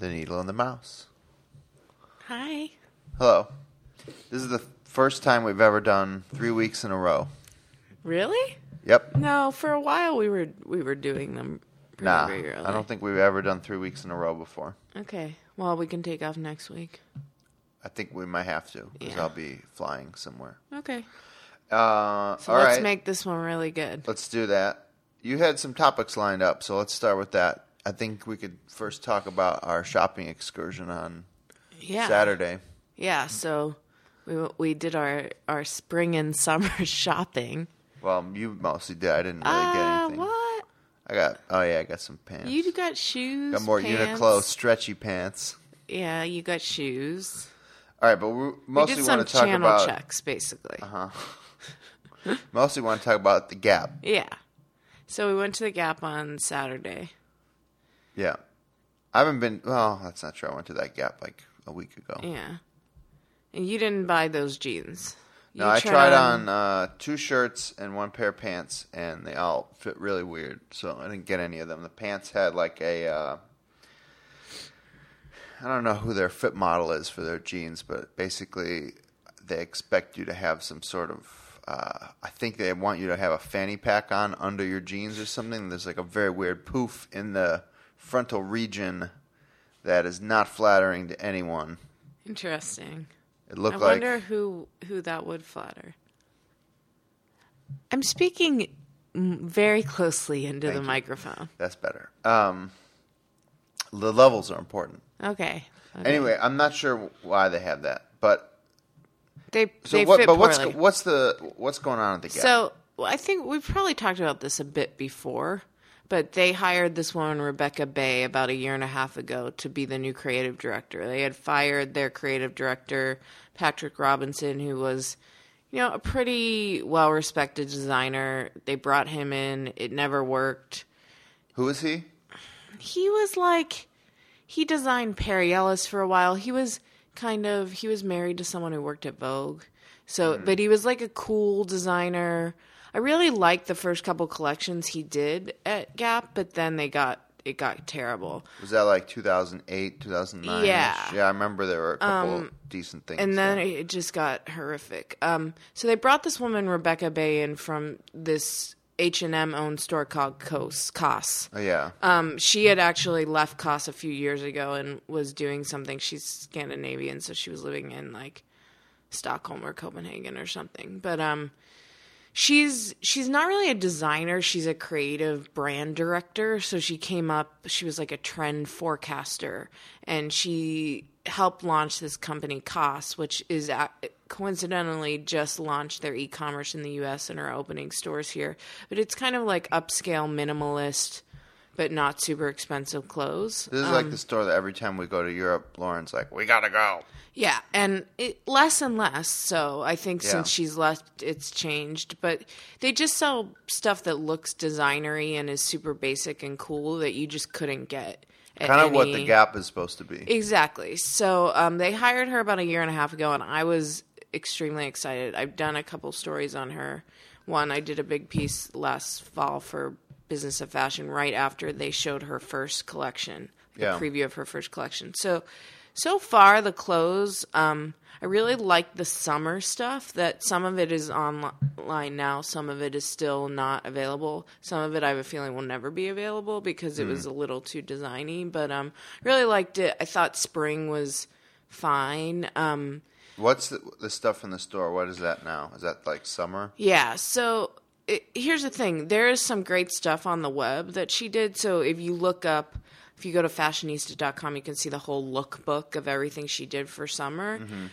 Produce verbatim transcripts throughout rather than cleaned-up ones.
the needle and the mouse. Hi. Hello. This is the first time we've ever done three weeks in a row. Really? Yep. No, for a while we were we were doing them pretty nah, regularly. I don't think we've ever done three weeks in a row before. Okay. Well, we can take off next week. I think we might have to because yeah. I'll be flying somewhere. Okay. Uh, so all let's right. make this one really good. Let's do that. You had some topics lined up, so let's start with that. I think we could first talk about our shopping excursion on yeah. Saturday. Yeah, so we we did our, our spring and summer shopping. Well, you mostly did. I didn't really uh, get anything. What? I got, oh yeah, I got some pants. You got shoes, got more pants. Uniqlo stretchy pants. Yeah, you got shoes. All right, but we mostly we want to talk about... channel checks, basically. Uh-huh. Mostly want to talk about the Gap. Yeah. So we went to the Gap on Saturday. Yeah. I haven't been... Well, that's not true. I went to that Gap like a week ago. Yeah. And you didn't buy those jeans. You no, I tried on, on uh, two shirts and one pair of pants, and they all fit really weird, so I didn't get any of them. The pants had like a... Uh, I don't know who their fit model is for their jeans, but basically they expect you to have some sort of, uh, I think they want you to have a fanny pack on under your jeans or something. There's like a very weird poof in the frontal region that is not flattering to anyone. Interesting. It looked like... I wonder like, who, who that would flatter. I'm speaking very closely into the you. microphone. That's better. Um, the levels are important. Okay. okay. Anyway, I'm not sure why they have that, but they so they what, fit but what's poorly. what's the what's going on at the Gap? So I think we've probably talked about this a bit before, but they hired this woman Rebecca Bay about a year and a half ago to be the new creative director. They had fired their creative director Patrick Robinson, who was, you know, a pretty well-respected designer. They brought him in. It never worked. Who was he? He was like. He designed Perry Ellis for a while. He was kind of, he was married to someone who worked at Vogue. So, mm. but he was like a cool designer. I really liked the first couple collections he did at Gap, but then they got, it got terrible. Was that like two thousand eight, two thousand nine? Yeah. Yeah, I remember there were a couple um, decent things. And then there. It just got horrific. Um, so they brought this woman, Rebecca Bay, in from this H and M owned store called C O S. Oh, yeah. Um, she had actually left C O S a few years ago and was doing something. She's Scandinavian, so she was living in, like, Stockholm or Copenhagen or something. But um, she's she's not really a designer. She's a creative brand director. So she came up. She was, like, a trend forecaster. And she helped launch this company, C O S, which is at, coincidentally just launched their e-commerce in the U S and are opening stores here. But it's kind of like upscale, minimalist, but not super expensive clothes. This is um, like the store that every time we go to Europe, Lauren's like, we gotta go. Yeah, and it, less and less. So I think yeah. since she's left, it's changed. But they just sell stuff that looks designery and is super basic and cool that you just couldn't get. Kind of any... what the Gap is supposed to be. Exactly. So um, they hired her about a year and a half ago, and I was extremely excited. I've done a couple stories on her. One, I did a big piece last fall for Business of Fashion right after they showed her first collection, the yeah. preview of her first collection. So, so far, the clothes, um, I really like the summer stuff. That some of it is online now. Some of it is still not available. Some of it, I have a feeling, will never be available because it mm. was a little too designy. But um, really liked it. I thought spring was fine. Um, What's the, the stuff in the store? What is that now? Is that like summer? Yeah. So it, here's the thing. There is some great stuff on the web that she did. So if you look up... If you go to fashionista dot com, you can see the whole lookbook of everything she did for summer. Mm-hmm.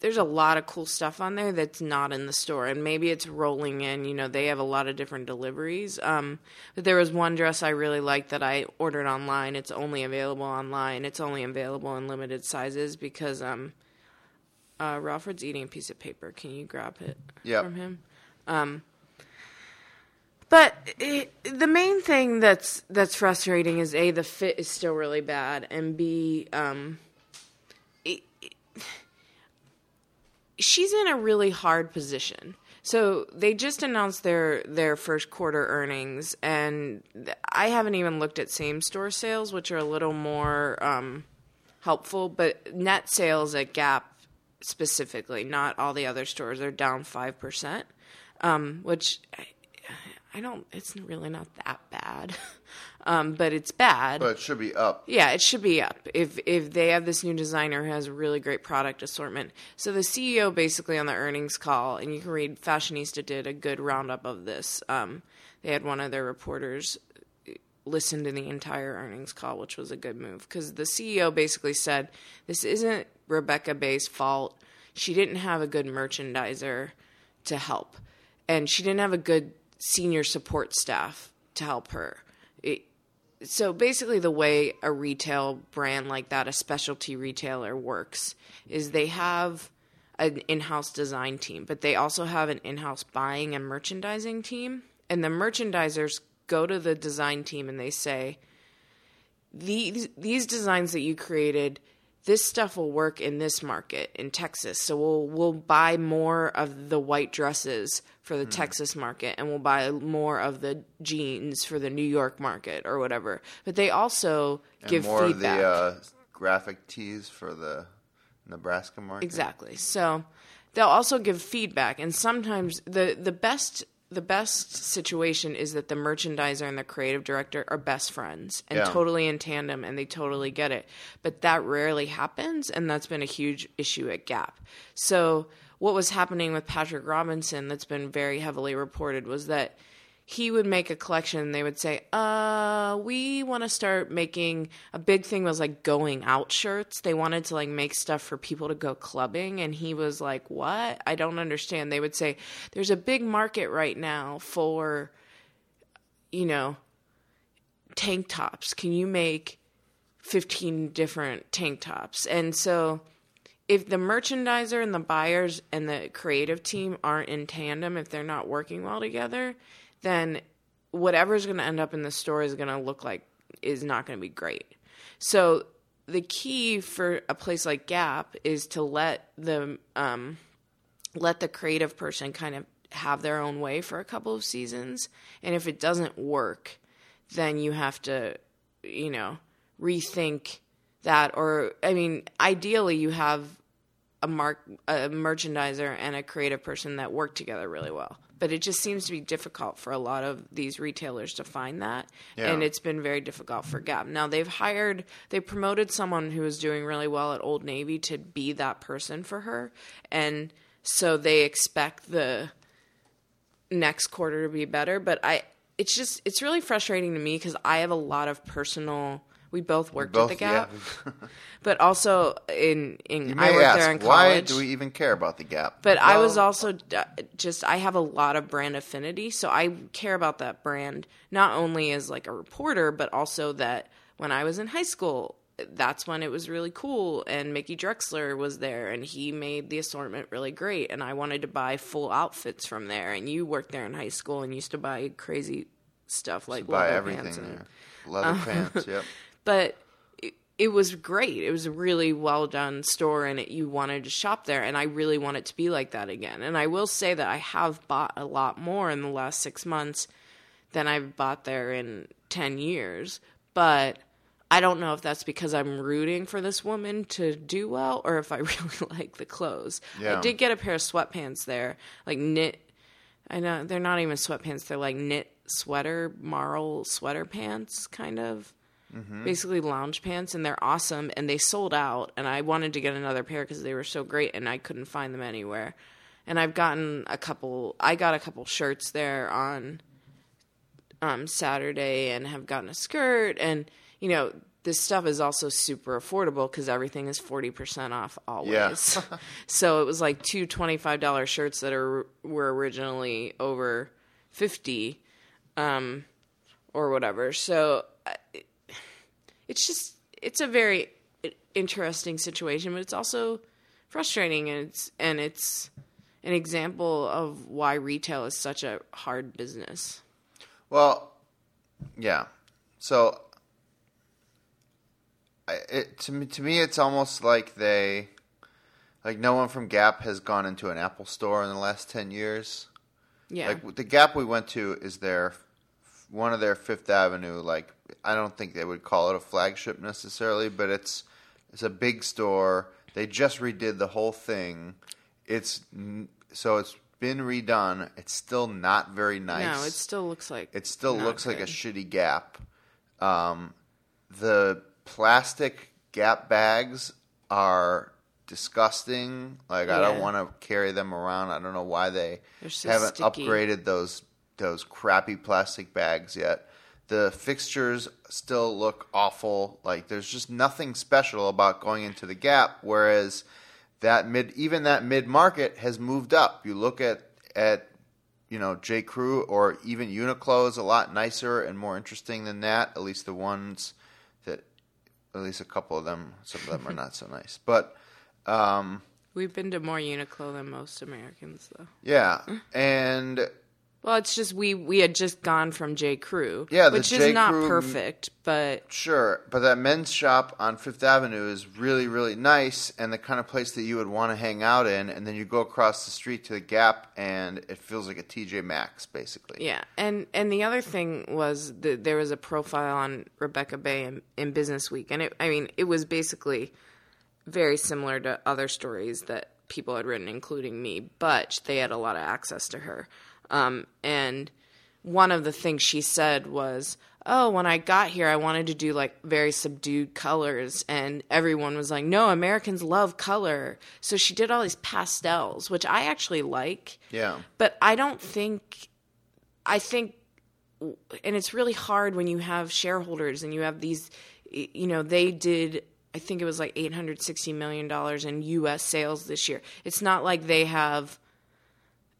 There's a lot of cool stuff on there that's not in the store, and maybe it's rolling in. You know, they have a lot of different deliveries. Um, but there was one dress I really liked that I ordered online. It's only available online. It's only available in limited sizes because um, uh, Ralford's eating a piece of paper. Can you grab it yep. from him? Um But it, the main thing that's that's frustrating is, A, the fit is still really bad, and B, um, it, it, she's in a really hard position. So they just announced their, their first quarter earnings, and I haven't even looked at same-store sales, which are a little more um, – helpful. But net sales at Gap specifically, not all the other stores, are down five percent, um, which I, I don't, it's really not that bad. Um, but it's bad. But it should be up. Yeah, it should be up. If if they have this new designer who has a really great product assortment. So the C E O basically on the earnings call, and you can read, Fashionista did a good roundup of this. Um, they had one of their reporters listen to the entire earnings call, which was a good move. Because the C E O basically said, this isn't Rebecca Bay's fault. She didn't have a good merchandiser to help. And she didn't have a good senior support staff to help her. It, So basically the way a retail brand like that, a specialty retailer, works is they have an in-house design team, but they also have an in-house buying and merchandising team. And the merchandisers go to the design team and they say, these, these designs that you created, this stuff will work in this market in Texas. So we'll we'll buy more of the white dresses for the mm. Texas market, and we'll buy more of the jeans for the New York market or whatever. But they also and give more feedback. More of the uh, graphic tees for the Nebraska market. Exactly. So they'll also give feedback, and sometimes the, the best the best situation is that the merchandiser and the creative director are best friends and yeah. totally in tandem, and they totally get it. But that rarely happens, and that's been a huge issue at Gap. So what was happening with Patrick Robinson that's been very heavily reported was that he would make a collection and they would say, uh, we want to start making – a big thing was like going out shirts. They wanted to like make stuff for people to go clubbing, and he was like, what? I don't understand. They would say, there's a big market right now for, you know, tank tops. Can you make fifteen different tank tops? And so – if the merchandiser and the buyers and the creative team aren't in tandem, if they're not working well together, then whatever's going to end up in the store is going to look like is not going to be great. So the key for a place like Gap is to let the um, let the creative person kind of have their own way for a couple of seasons. And if it doesn't work, then you have to, you know, rethink that. Or, I mean, ideally you have a mark, a merchandiser and a creative person that work together really well. But it just seems to be difficult for a lot of these retailers to find that. Yeah. And it's been very difficult for Gap. Now, they've hired, they promoted someone who was doing really well at Old Navy to be that person for her. And so they expect the next quarter to be better. But I, it's just, it's really frustrating to me because I have a lot of personal... We both worked we both, at the Gap, yeah. But also in, in you may I worked ask, there in college. Why do we even care about the Gap? But well, I was also just I have a lot of brand affinity, so I care about that brand not only as like a reporter, but also that when I was in high school, that's when it was really cool, and Mickey Drexler was there, and he made the assortment really great, and I wanted to buy full outfits from there. And you worked there in high school and used to buy crazy stuff like leather buy everything pants and leather um, pants, yep. But it, it was great. It was a really well-done store, and it, you wanted to shop there, and I really want it to be like that again. And I will say that I have bought a lot more in the last six months than I've bought there in ten years, but I don't know if that's because I'm rooting for this woman to do well or if I really like the clothes. Yeah. I did get a pair of sweatpants there, like knit. I know they're not even sweatpants. They're like knit sweater, marl sweater pants kind of. Mm-hmm. Basically lounge pants, and they're awesome, and they sold out, and I wanted to get another pair because they were so great, and I couldn't find them anywhere. And I've gotten a couple – I got a couple shirts there on um, Saturday and have gotten a skirt, and, you know, this stuff is also super affordable because everything is forty percent off always. Yeah. So it was like two twenty-five dollar shirts that are were originally over fifty dollars um, or whatever. So – It's just, it's a very interesting situation, but it's also frustrating, and it's, and it's an example of why retail is such a hard business. Well, yeah. So, I, it, to me, to me, it's almost like they, like no one from Gap has gone into an Apple store in the last ten years. Yeah. Like the Gap we went to is their, one of their Fifth Avenue, like, I don't think they would call it a flagship necessarily, but it's It's a big store. They just redid the whole thing. It's so it's been redone. It's still not very nice. No, it still looks like it still looks good. Like a shitty Gap. Um, the plastic Gap bags are disgusting. Like yeah. I don't want to carry them around. I don't know why they so haven't sticky. upgraded those those crappy plastic bags yet. The fixtures still look awful. Like there's just nothing special about going into the Gap, whereas that mid even that mid market has moved up. You look at at you know J. Crew or even Uniqlo is a lot nicer and more interesting than that. At least the ones that, at least a couple of them. Some of them are not so nice, but um, we've been to more Uniqlo than most Americans, though. Yeah, and. Well, it's just we, we had just gone from J. Crew, yeah, which J. is not Crew, perfect, but... Sure, but that men's shop on Fifth Avenue is really, really nice and the kind of place that you would want to hang out in, and then you go across the street to the Gap, and it feels like a T J Maxx, basically. Yeah, and, and the other thing was that there was a profile on Rebecca Bay in, in Business Week, and it, I mean, it was basically very similar to other stories that people had written, including me, but they had a lot of access to her. Um, and one of the things she said was, oh, when I got here, I wanted to do like very subdued colors. And everyone was like, no, Americans love color. So she did all these pastels, which I actually like. Yeah. But I don't think, I think, and it's really hard when you have shareholders and you have these, you know, they did, I think it was like eight hundred sixty million dollars in U S sales this year. It's not like they have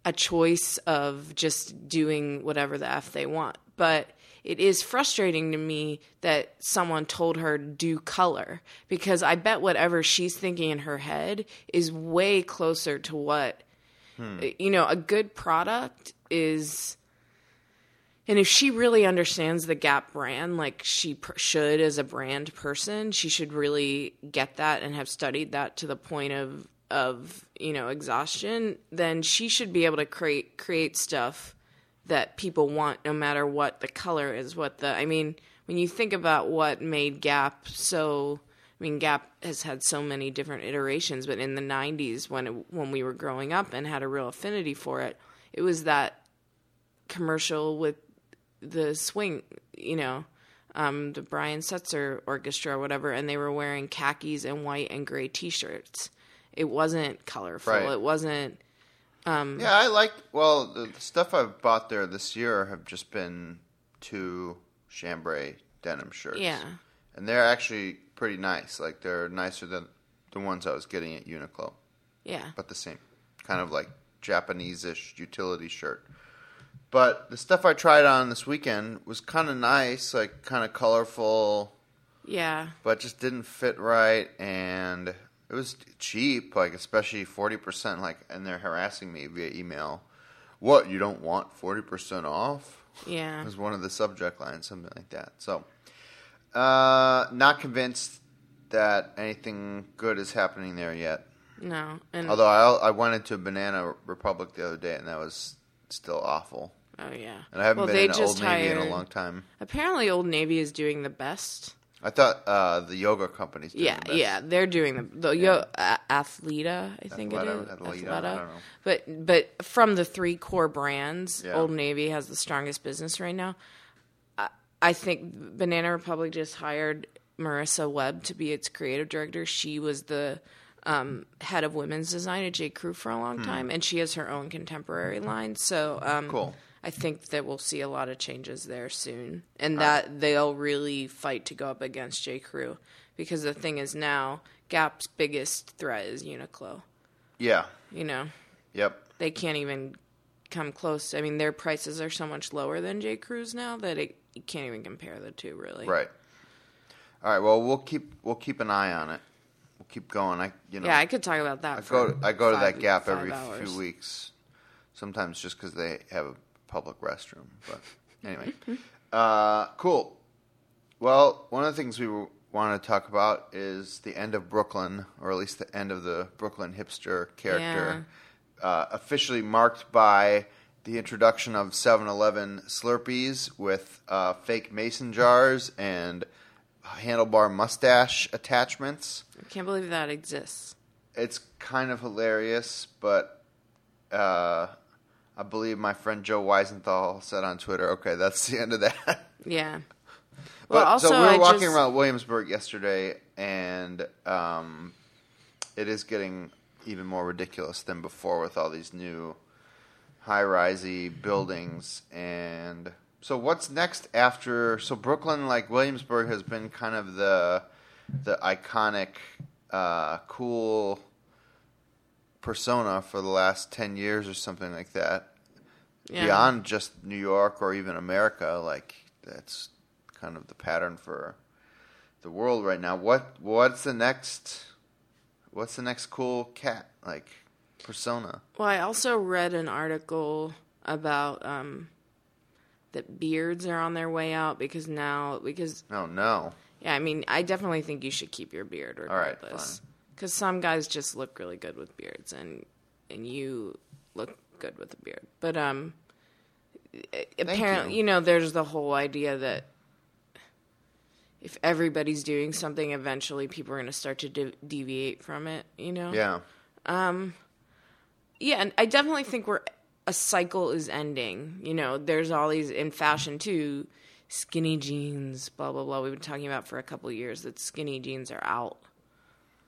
a choice of just doing whatever the F they want. But it is frustrating to me that someone told her to do color, because I bet whatever she's thinking in her head is way closer to what, hmm. you know, a good product is. And if she really understands the Gap brand, like she pr- should as a brand person, she should really get that and have studied that to the point of, of, you know, exhaustion, then she should be able to create create stuff that people want, no matter what the color is, what the, I mean, when you think about what made Gap so, I mean, Gap has had so many different iterations, but in the nineties when it, when we were growing up and had a real affinity for it, it was that commercial with the swing, you know, um, the Brian Setzer Orchestra or whatever, and they were wearing khakis and white and gray T-shirts. It wasn't colorful. Right. It wasn't... Um, yeah, I like... Well, the stuff I've bought there this year have just been two chambray denim shirts. Yeah. And they're actually pretty nice. Like, they're nicer than the ones I was getting at Uniqlo. Yeah. But the same. Kind of like Japanese-ish utility shirt. But the stuff I tried on this weekend was kind of nice. Like, kind of colorful. Yeah. But just didn't fit right. And... It was cheap, like especially forty percent, like, and they're harassing me via email. What, you don't want forty percent off? Yeah. It was one of the subject lines, something like that. So, uh, not convinced that anything good is happening there yet. No. And although I, I went into Banana Republic the other day, and that was still awful. Oh, yeah. And I haven't well, been in Old Navy hired... in a long time. Apparently Old Navy is doing the best. I thought uh, the yoga company's doing yeah, the best. Yeah, they're doing the, the yeah. yo- uh, Athleta, I think Athleta, it is. Athleta, Athleta. I don't know. But, but from the three core brands, yeah. Old Navy has the strongest business right now. I, I think Banana Republic just hired Marissa Webb to be its creative director. She was the um, head of women's design at J. Crew for a long hmm. time, and she has her own contemporary line. So um, cool. I think that we'll see a lot of changes there soon, and that right. they'll really fight to go up against J. Crew, because the thing is now Gap's biggest threat is Uniqlo. Yeah. You know? Yep. They can't even come close. I mean, their prices are so much lower than J. Crew's now that it, you can't even compare the two, really. Right. All right. Well, we'll keep we'll keep an eye on it. We'll keep going. I you know. Yeah, I could talk about that. I for go to, I go five, to that Gap every hours. few weeks, sometimes just because they have a public restroom, but anyway. uh, cool. Well, one of the things we want to talk about is the end of Brooklyn, or at least the end of the Brooklyn hipster character, yeah. uh, officially marked by the introduction of seven eleven Slurpees with uh, fake mason jars and handlebar mustache attachments. I can't believe that exists. It's kind of hilarious, but uh, I believe my friend Joe Weisenthal said on Twitter, okay, that's the end of that. Yeah. Well, but, also, so we were I walking just... around Williamsburg yesterday, and um, it is getting even more ridiculous than before with all these new high-risey buildings. And so what's next after – so Brooklyn, like Williamsburg, has been kind of the the iconic – Uh, cool persona for the last ten years or something like that. Yeah. Beyond just New York or even America, like that's kind of the pattern for the world right now. What what's the next? What's the next cool cat like persona? Well, I also read an article about um, that beards are on their way out because now because oh no. Yeah, I mean, I definitely think you should keep your beard regardless. Because some guys just look really good with beards, and and you look good with a beard. But um, apparently, you. you know, there's the whole idea that if everybody's doing something, eventually people are going to start to de- deviate from it, you know? Yeah. Um, yeah, and I definitely think we're a cycle is ending. You know, there's all these, in fashion too, skinny jeans, blah, blah, blah. We've been talking about for a couple of years that skinny jeans are out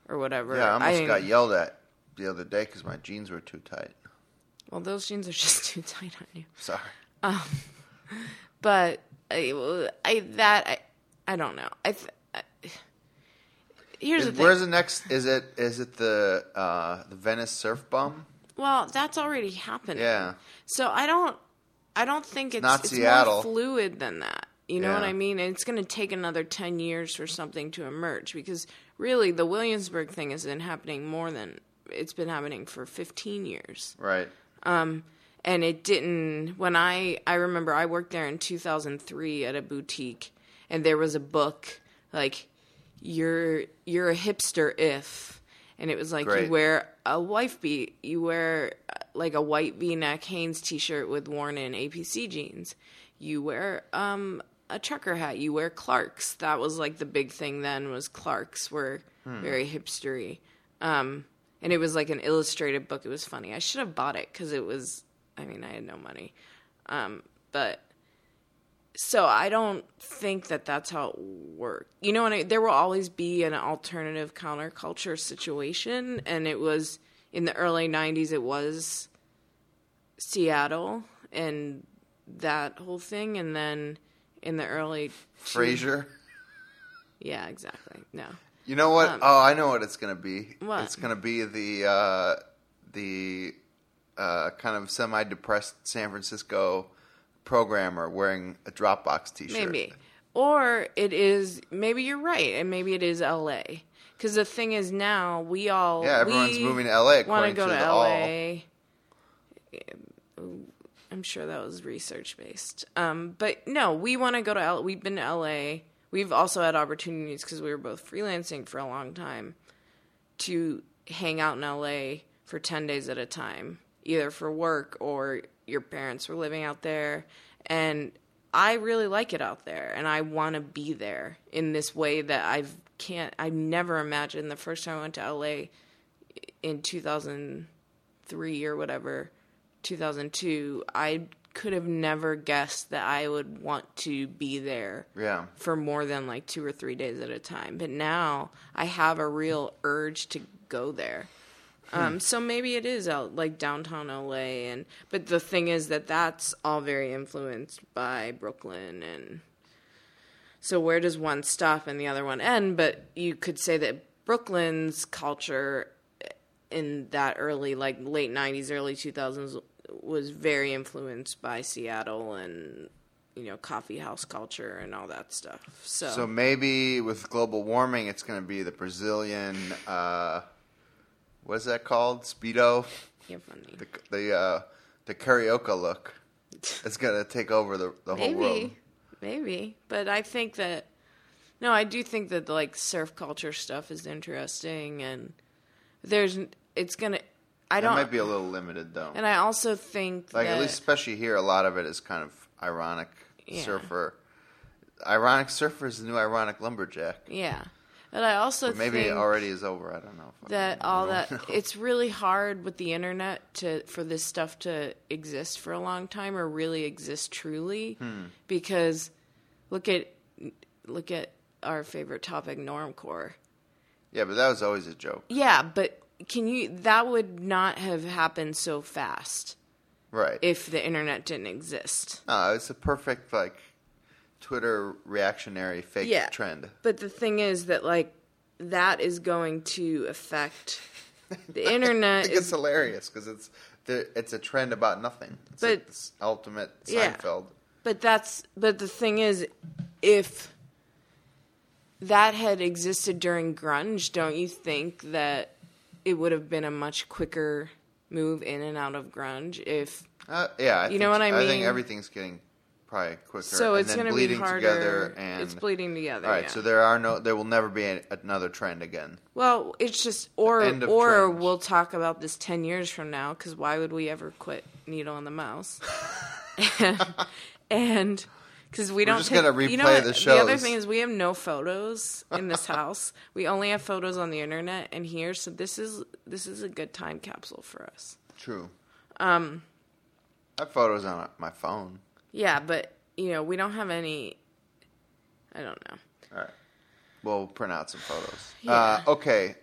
or whatever. Yeah, I almost I, got yelled at the other day because my jeans were too tight. Well, those jeans are just too tight on you. Sorry. Um, but I, I that, I I don't know. I, I Here's is, the thing. Where's the next? Is it is it the uh, the Venice surf bum? Well, that's already happening. Yeah. So I don't, I don't think it's, it's, it's more fluid than that. You know yeah. what I mean? And it's going to take another ten years for something to emerge because really the Williamsburg thing has been happening more than it's been happening for fifteen years. Right. Um, and it didn't, when I, I remember I worked there in two thousand three at a boutique and there was a book like you're, you're a hipster if, and it was like Great. you wear a wife beat, you wear like a white V-neck Hanes t-shirt with worn in A P C jeans. You wear um, a trucker hat. You wear Clarks. That was like the big thing then was Clarks were hmm. very hipstery. Um, and it was like an illustrated book. It was funny. I should have bought it because it was, I mean, I had no money. Um, but so I don't think that that's how it worked. You know, and I, there will always be an alternative counterculture situation. And it was in the early nineties, it was Seattle and that whole thing, and then in the early Frasier. Yeah, exactly. No. You know what? Um, oh, I know what it's going to be. What? It's going to be the uh, the uh, kind of semi-depressed San Francisco programmer wearing a Dropbox t-shirt. Maybe. Or it is. Maybe you're right, and maybe it is L A Because the thing is now we all yeah everyone's moving to L A. Want to go to L A. All. I'm sure that was research-based. Um, but no, we want to go to L A. We've been to L A. We've also had opportunities because we were both freelancing for a long time to hang out in L A for ten days at a time, either for work or your parents were living out there. And I really like it out there, and I want to be there in this way that I can't – I never imagined the first time I went to L A in two thousand three or whatever – two thousand two I could have never guessed that I would want to be there yeah. for more than like two or three days at a time. But now I have a real urge to go there. Hmm. Um, so maybe it is out like downtown L A. And but the thing is that that's all very influenced by Brooklyn. And so where does one stop and the other one end? But you could say that Brooklyn's culture in that early, like late nineties, early two thousands was very influenced by Seattle and, you know, coffee house culture and all that stuff. So, so maybe with global warming, it's going to be the Brazilian, uh, what is that called? Speedo? You're funny. The, the, uh, the karaoke look. It's going to take over the, the whole maybe, world. Maybe. But I think that, no, I do think that, like, surf culture stuff is interesting and there's, it's going to, I don't. That might be a little limited, though. And I also think like, that. Like, at least especially here, a lot of it is kind of ironic yeah. surfer. Ironic Surfer is the new Ironic Lumberjack. Yeah. And I also or maybe think it already is over. I don't know. If that I, all that know. It's really hard with the internet to for this stuff to exist for a long time or really exist truly. Hmm. Because look at look at our favorite topic, Normcore. Yeah, but that was always a joke. Yeah, but can you? That would not have happened so fast, right? If the internet didn't exist. No, it's a perfect like. Twitter reactionary fake yeah. trend. But the thing is that like that is going to affect the internet. I think is, it's hilarious because it's it's a trend about nothing. It's but, like this ultimate Seinfeld. Yeah. But that's but the thing is, if that had existed during grunge, don't you think that it would have been a much quicker move in and out of grunge? If uh, yeah, I you think, know what I mean. I think everything's getting. Probably quicker. So it's going to be harder. Together and, it's bleeding together. All right. Yeah. So there are no. There will never be a, another trend again. Well, it's just or or trends. We'll talk about this ten years from now because why would we ever quit Needle and the Mouse? And because we We're don't. Just take, gonna replay you know the show. The other thing is we have no photos in this house. We only have photos on the internet and here. So this is this is a good time capsule for us. True. Um, I have photos on my phone. Yeah, but, you know, we don't have any, I don't know. All right. We'll print out some photos. Yeah. Uh, okay.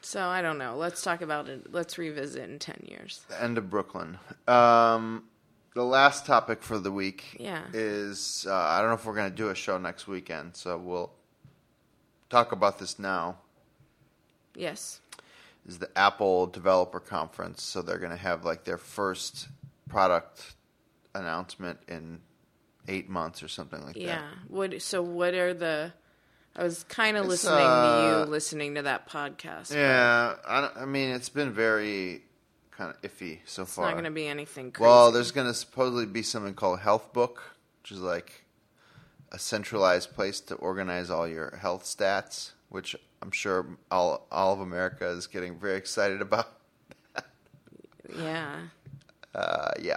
So, I don't know. Let's talk about it. Let's revisit in ten years. The end of Brooklyn. Um, the last topic for the week yeah. is, uh, I don't know if we're going to do a show next weekend, so we'll talk about this now. Yes. Is the Apple Developer Conference. So, they're going to have, like, their first product announcement in eight months or something like yeah. that. Yeah. What? So what are the? I was kind of listening uh, to you listening to that podcast. Yeah. I, don't, I mean, it's been very kind of iffy so it's far. It's not going to be anything crazy. Well, there's going to supposedly be something called Health Book, which is like a centralized place to organize all your health stats, which I'm sure all all of America is getting very excited about. yeah. Uh, yeah.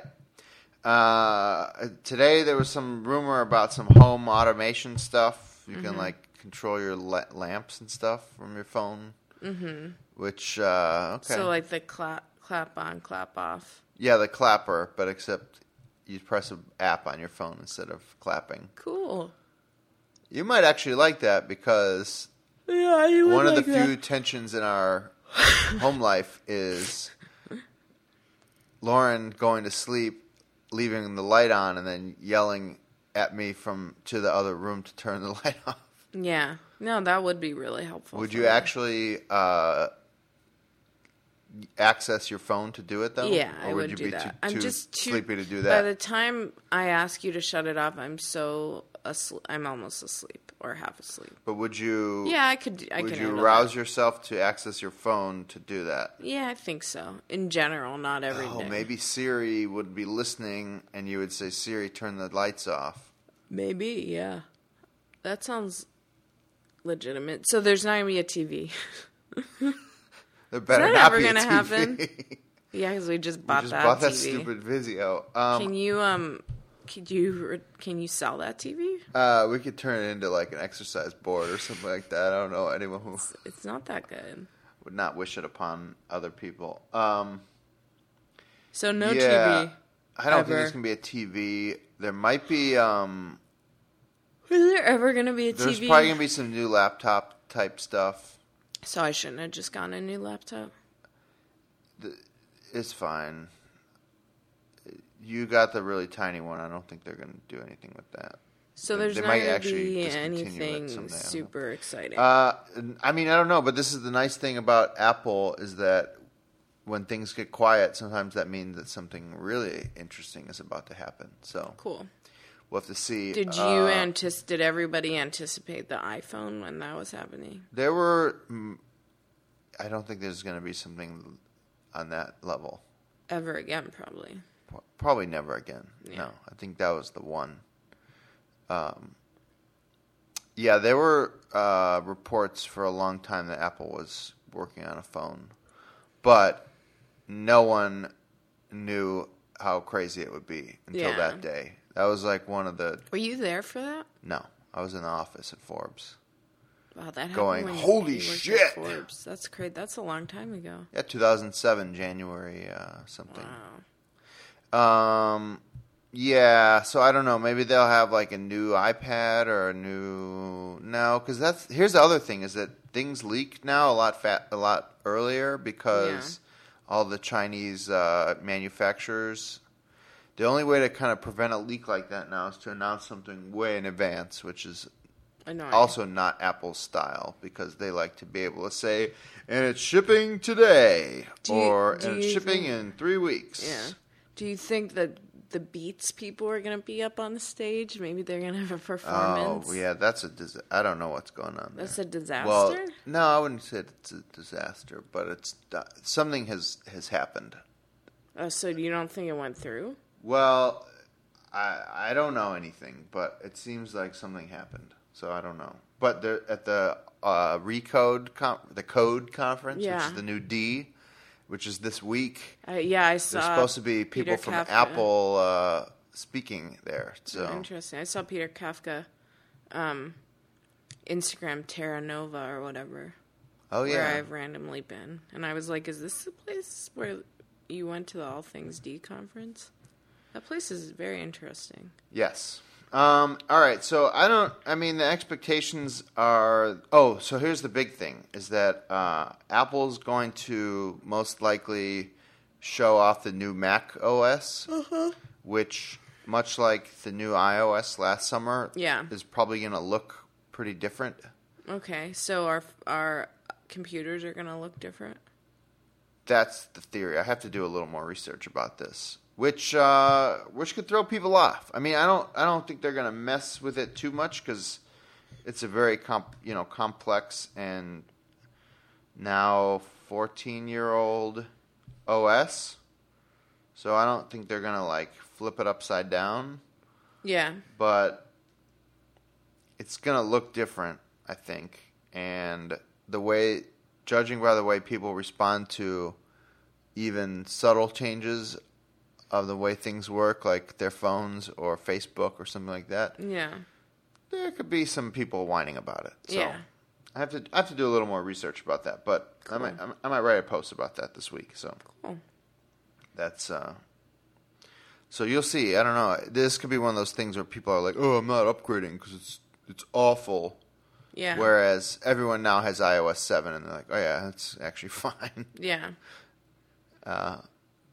Uh, today there was some rumor about some home automation stuff. You mm-hmm. can like control your la- lamps and stuff from your phone. Mm-hmm. Which uh, okay. So like the clap, clap on, clap off. Yeah, the clapper, but except you press an app on your phone instead of clapping. Cool. You might actually like that because yeah, you would one like of the that. Few tensions in our home life is Lauren going to sleep. Leaving the light on and then yelling at me from to the other room to turn the light off. Yeah. No, that would be really helpful. Would you me. actually uh, access your phone to do it, though? Yeah, or I would, would you do be that. Too, I'm too just too sleepy to do that. By the time I ask you to shut it off, I'm so asleep, I'm almost asleep or half asleep. But would you? Yeah, I could. I would can you rouse that. yourself to access your phone to do that? Yeah, I think so. In general, not every oh, day. Oh, maybe Siri would be listening, and you would say, "Siri, turn the lights off." Maybe, yeah. That sounds legitimate. So there's not gonna be a T V. There better Is that not ever be gonna a T V. Happen? Yeah, because we just bought we just that bought T V. That stupid Vizio. Um, can you um? Could you can you sell that T V? Uh, we could turn it into like an exercise board or something like that. I don't know anyone who it's, it's not that good. Would not wish it upon other people. Um, so no yeah, T V. I don't ever. think there's gonna be a T V. There might be. Um, Is there ever gonna be a there's T V? There's probably gonna be some new laptop type stuff. So I shouldn't have just gotten a new laptop. The, it's fine. You got the really tiny one. I don't think they're going to do anything with that. So there's they not going to be anything super exciting. Uh, I mean, I don't know, but this is the nice thing about Apple is that when things get quiet, sometimes that means that something really interesting is about to happen. So cool. We'll have to see. Did you uh, anticipate? Did everybody anticipate the iPhone when that was happening? There were. I don't think there's going to be something on that level ever again, probably. Probably never again. Yeah. No, I think that was the one. Um, yeah, there were uh, reports for a long time that Apple was working on a phone, but no one knew how crazy it would be until yeah. that day. That was like one of the... Were you there for that? No. I was in the office at Forbes. Wow, that happened going, when holy you shit! At Forbes. That's crazy. That's a long time ago. Yeah, two thousand seven, January uh, something. Wow. Um, yeah, so I don't know. Maybe they'll have like a new iPad or a new... No, because that's... Here's the other thing is that things leak now a lot fat, a lot earlier because yeah. all the Chinese uh, manufacturers... The only way to kind of prevent a leak like that now is to announce something way in advance, which is annoying. Also not Apple's style because they like to be able to say, and it's shipping today do or you, and it's shipping think, in three weeks. Yeah. Do you think that the Beats people are going to be up on the stage? Maybe they're going to have a performance? Oh, yeah. That's a dis- I don't know what's going on there. That's a disaster? Well, no, I wouldn't say it's a disaster, but it's something has, has happened. Oh, so you don't think it went through? Well, I I don't know anything, but it seems like something happened, so I don't know. But there, at the uh, Recode, com- the Code Conference, yeah. which is the new D, which is this week. Uh, yeah, I saw. There's supposed to be people Peter from Kafka. Apple uh, speaking there. So interesting. I saw Peter Kafka, um, Instagram Terra Nova or whatever. Oh yeah, where I've randomly been, and I was like, "Is this the place where you went to the All Things D conference?" That place is very interesting. Yes. Um, all right. So I don't, I mean, the expectations are, oh, so here's the big thing is that uh, Apple's going to most likely show off the new Mac O S, uh-huh. which much like the new iOS last summer yeah. is probably going to look pretty different. Okay. So our, our computers are going to look different? That's the theory. I have to do a little more research about this. Which uh, which could throw people off. I mean, I don't I don't think they're gonna mess with it too much because it's a very comp, you know complex and now fourteen year old O S. So I don't think they're gonna like flip it upside down. Yeah. But it's gonna look different, I think, and the way, judging by the way people respond to even subtle changes of the way things work, like their phones or Facebook or something like that. Yeah. There could be some people whining about it. So yeah. I have to I have to do a little more research about that, but cool. I might I might write a post about that this week. So cool. That's uh so you'll see. I don't know. This could be one of those things where people are like, "Oh, I'm not upgrading because it's it's awful." Yeah. Whereas everyone now has iOS seven and they're like, "Oh yeah, it's actually fine." Yeah. Uh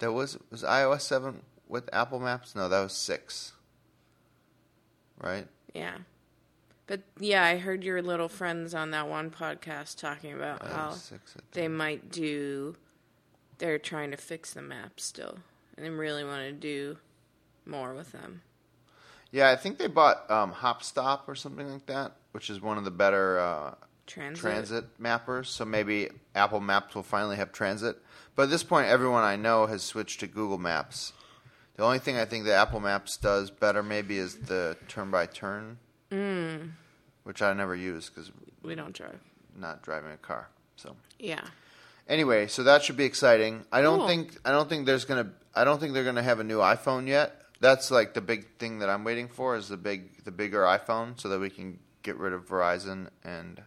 There was was iOS seven with Apple Maps? No, that was six. Right? Yeah. But, yeah, I heard your little friends on that one podcast talking about oh, how six, they might do... They're trying to fix the map still. And they really want to do more with them. Yeah, I think they bought um, Hopstop or something like that, which is one of the better... Uh, Transit. transit mappers, so maybe Apple Maps will finally have transit. But at this point, everyone I know has switched to Google Maps. The only thing I think that Apple Maps does better maybe is the turn-by-turn, mm. which I never use because we don't drive. Not driving a car, so yeah. Anyway, so that should be exciting. I don't cool. think I don't think there's gonna I don't think they're gonna have a new iPhone yet. That's like the big thing that I'm waiting for is the big the bigger iPhone so that we can get rid of Verizon and.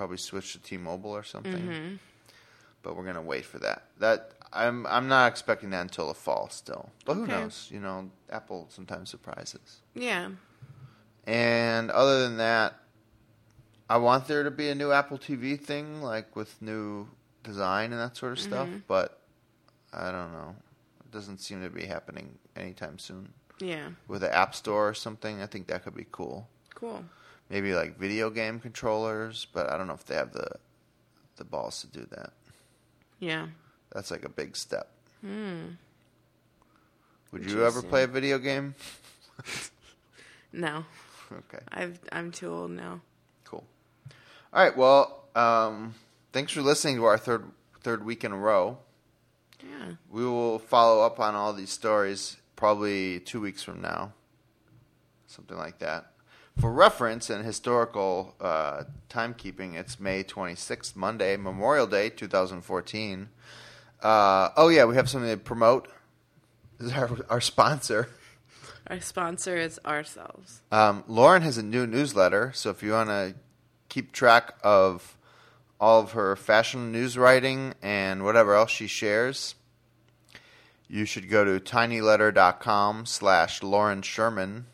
Probably switch to T-Mobile or something, mm-hmm. but we're gonna wait for that. That I'm I'm not expecting that until the fall still. But okay. Who knows? You know, Apple sometimes surprises. Yeah. And other than that, I want there to be a new Apple T V thing, like with new design and that sort of mm-hmm. stuff. But I don't know. It doesn't seem to be happening anytime soon. Yeah. With an app store or something, I think that could be cool. Cool. Maybe like video game controllers, but I don't know if they have the the balls to do that. Yeah. That's like a big step. Hmm. Would you ever play a video game? No. Okay. I've, I'm too old now. Cool. All right. Well, um, thanks for listening to our third third week in a row. Yeah. We will follow up on all these stories probably two weeks from now, something like that. For reference and historical uh, timekeeping, it's May twenty-sixth, Monday, Memorial Day, two thousand fourteen. Uh, oh, yeah, we have something to promote. This is our, our sponsor. Our sponsor is ourselves. Um, Lauren has a new newsletter, so if you want to keep track of all of her fashion news writing and whatever else she shares, you should go to tinyletter.com slash Lauren Sherman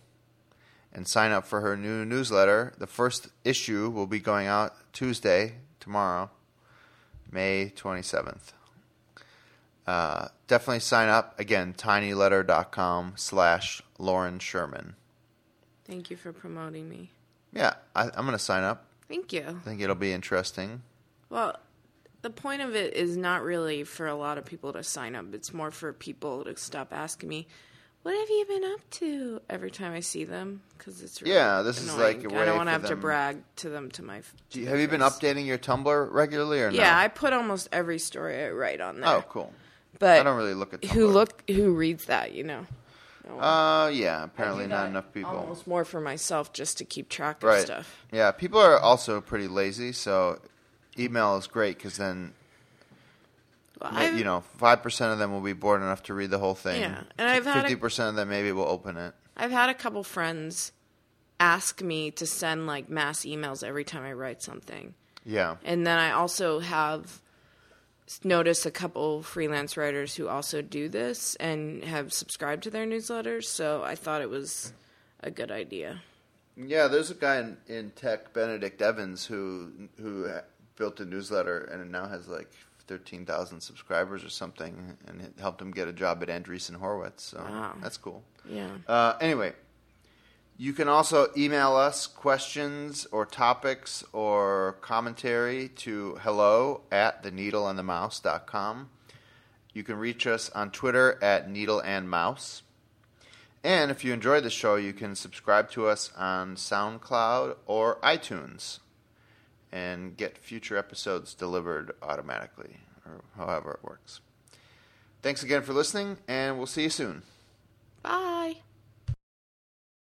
and sign up for her new newsletter. The first issue will be going out Tuesday, tomorrow, May twenty-seventh. Uh, definitely sign up. Again, tinyletter.com slash Lauren Sherman. Thank you for promoting me. Yeah, I, I'm going to sign up. Thank you. I think it'll be interesting. Well, the point of it is not really for a lot of people to sign up. It's more for people to stop asking me, what have you been up to, every time I see them? Because it's really Yeah, this annoying. Is like a way I don't want to have them to brag to them to my Do you, Have you been updating your Tumblr regularly or not? Yeah, no? I put almost every story I write on there. Oh, cool. But I don't really look at Tumblr. Who look who reads that, you know? No uh yeah, apparently not enough people. Almost more for myself just to keep track of right. stuff. Yeah, people are also pretty lazy, so email is great because then well, you know, five percent of them will be bored enough to read the whole thing. Yeah, and I've had fifty percent of them maybe will open it. I've had a couple friends ask me to send like mass emails every time I write something. Yeah, and then I also have noticed a couple freelance writers who also do this and have subscribed to their newsletters. So I thought it was a good idea. Yeah, there's a guy in, in tech, Benedict Evans, who who built a newsletter and it now has like thirteen thousand subscribers or something, and it helped him get a job at Andreessen Horowitz. So wow. That's cool. Yeah. Uh, anyway, you can also email us questions or topics or commentary to hello at the needle and the mouse dot com. You can reach us on Twitter at needleandmouse. And if you enjoy the show, you can subscribe to us on SoundCloud or iTunes and get future episodes delivered automatically, or however it works. Thanks again for listening, and we'll see you soon. Bye.